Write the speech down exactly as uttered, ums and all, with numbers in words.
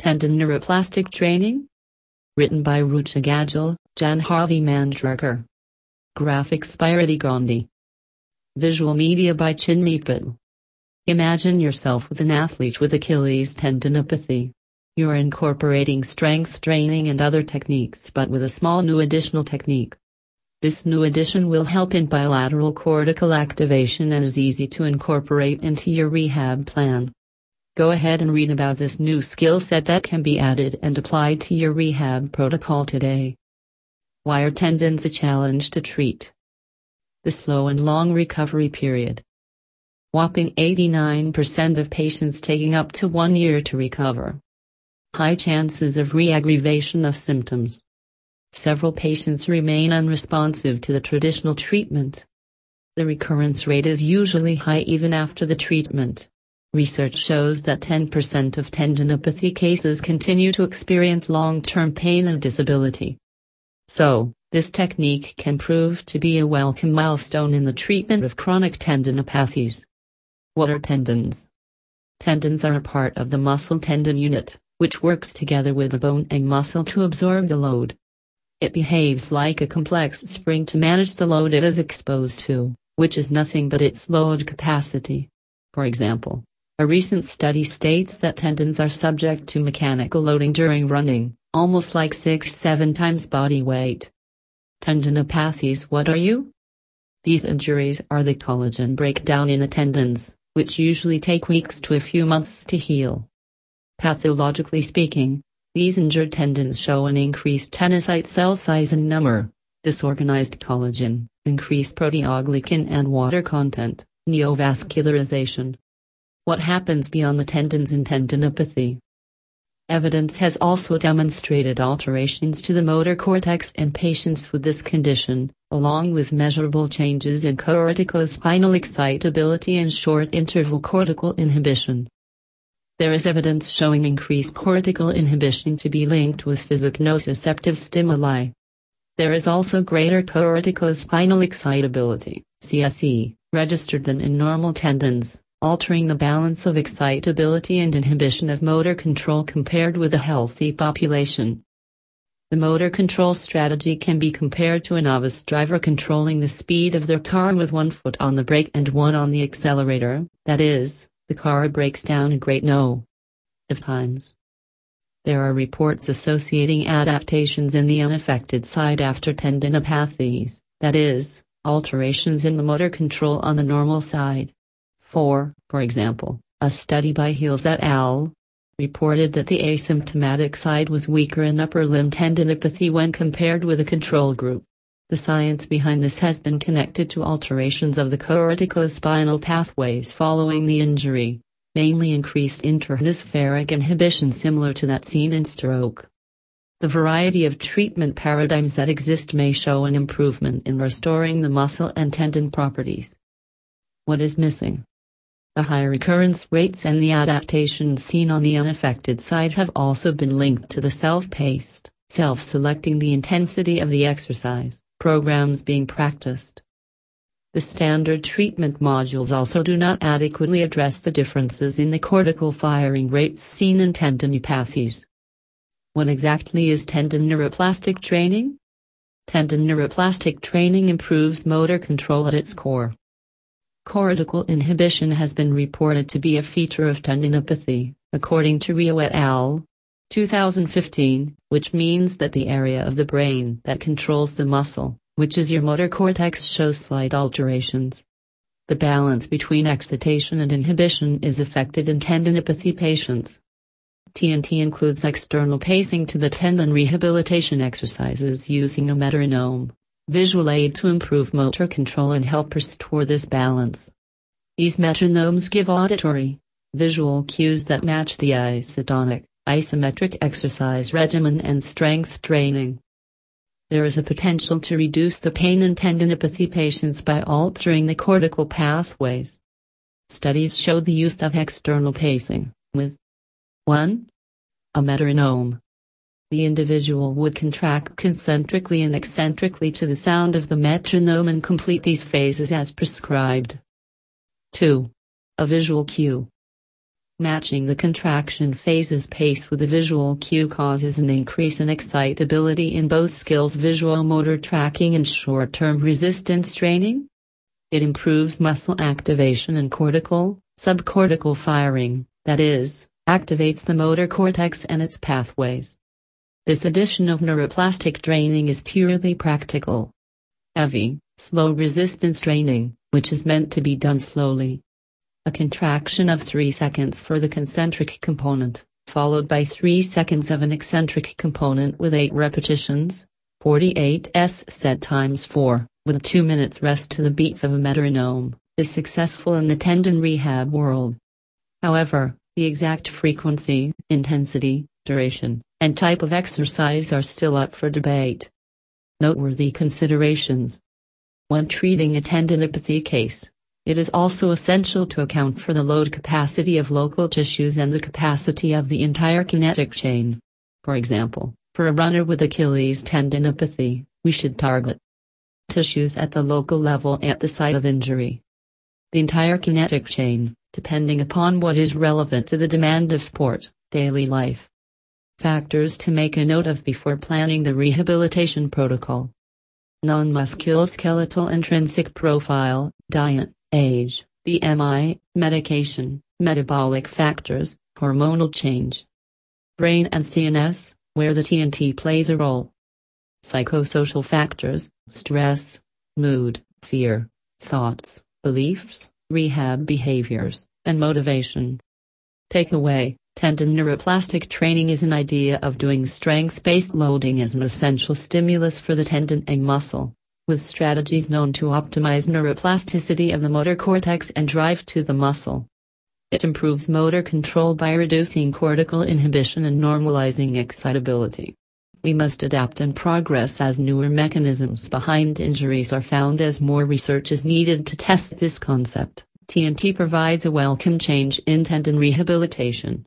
Tendon Neuroplastic Training? Written by Rucha Gajal, Jan Harvey Mandraker. Graphics by Riti Gandhi. Visual media by Chinnipu. Imagine yourself with an athlete with Achilles tendinopathy. You're incorporating strength training and other techniques but with a small new additional technique. This new addition will help in bilateral cortical activation and is easy to incorporate into your rehab plan. Go ahead and read about this new skill set that can be added and applied to your rehab protocol today. Why are tendons a challenge to treat? The slow and long recovery period. Whopping eighty-nine percent of patients taking up to one year to recover. High chances of re-aggravation of symptoms. Several patients remain unresponsive to the traditional treatment. The recurrence rate is usually high even after the treatment. Research shows that ten percent of tendinopathy cases continue to experience long-term pain and disability. So, this technique can prove to be a welcome milestone in the treatment of chronic tendinopathies. What are tendons? Tendons are a part of the muscle-tendon unit, which works together with the bone and muscle to absorb the load. It behaves like a complex spring to manage the load it is exposed to, which is nothing but its load capacity. For example, a recent study states that tendons are subject to mechanical loading during running, almost like six to seven times body weight. Tendinopathies. What are you? These injuries are the collagen breakdown in the tendons, which usually take weeks to a few months to heal. Pathologically speaking, these injured tendons show an increased tenocyte cell size and number, disorganized collagen, increased proteoglycan and water content, neovascularization. What happens beyond the tendons in tendinopathy? Evidence has also demonstrated alterations to the motor cortex in patients with this condition, along with measurable changes in corticospinal excitability and short interval cortical inhibition. There is evidence showing increased cortical inhibition to be linked with psychonociceptive stimuli. There is also greater corticospinal excitability, C S E, registered than in normal tendons, altering the balance of excitability and inhibition of motor control compared with a healthy population. The motor control strategy can be compared to a novice driver controlling the speed of their car with one foot on the brake and one on the accelerator, that is, the car breaks down a great no. of times. There are reports associating adaptations in the unaffected side after tendinopathies, that is, alterations in the motor control on the normal side. For, for example, a study by Heels et al. Reported that the asymptomatic side was weaker in upper limb tendinopathy when compared with a control group. The science behind this has been connected to alterations of the corticospinal pathways following the injury, mainly increased intrahemispheric inhibition similar to that seen in stroke. The variety of treatment paradigms that exist may show an improvement in restoring the muscle and tendon properties. What is missing? The high recurrence rates and the adaptations seen on the unaffected side have also been linked to the self-paced, self-selecting the intensity of the exercise programs being practiced. The standard treatment modules also do not adequately address the differences in the cortical firing rates seen in tendinopathies. What exactly is tendon neuroplastic training? Tendon neuroplastic training improves motor control at its core. Cortical inhibition has been reported to be a feature of tendinopathy, according to Rio et al. two thousand fifteen, which means that the area of the brain that controls the muscle, which is your motor cortex, shows slight alterations. The balance between excitation and inhibition is affected in tendinopathy patients. T N T includes external pacing to the tendon rehabilitation exercises using a metronome, visual aid to improve motor control and help restore this balance. These metronomes give auditory, visual cues that match the isotonic, isometric exercise regimen and strength training. There is a potential to reduce the pain in tendinopathy patients by altering the cortical pathways. Studies show the use of external pacing with one A metronome. The individual would contract concentrically and eccentrically to the sound of the metronome and complete these phases as prescribed. two A visual cue. Matching the contraction phase's pace with a visual cue causes an increase in excitability in both skills, visual motor tracking and short-term resistance training. It improves muscle activation and cortical, subcortical firing, that is, activates the motor cortex and its pathways. This addition of neuroplastic training is purely practical. Heavy, slow resistance training, which is meant to be done slowly. A contraction of three seconds for the concentric component, followed by three seconds of an eccentric component with eight repetitions, forty-eight set times four, with two minutes rest to the beats of a metronome, is successful in the tendon rehab world. However, the exact frequency, intensity, duration, and type of exercise are still up for debate. Noteworthy considerations. When treating a tendinopathy case, it is also essential to account for the load capacity of local tissues and the capacity of the entire kinetic chain. For example, for a runner with Achilles tendinopathy, we should target tissues at the local level at the site of injury. The entire kinetic chain, depending upon what is relevant to the demand of sport, daily life. Factors to make a note of before planning the rehabilitation protocol. Non-musculoskeletal intrinsic profile, diet, age, B M I, medication, metabolic factors, hormonal change. Brain and C N S, where the T N T plays a role. Psychosocial factors, stress, mood, fear, thoughts, beliefs, rehab behaviors, and motivation. Takeaway: tendon neuroplastic training is an idea of doing strength-based loading as an essential stimulus for the tendon and muscle, with strategies known to optimize neuroplasticity of the motor cortex and drive to the muscle. It improves motor control by reducing cortical inhibition and normalizing excitability. We must adapt and progress as newer mechanisms behind injuries are found, as more research is needed to test this concept. T N T provides a welcome change in tendon rehabilitation.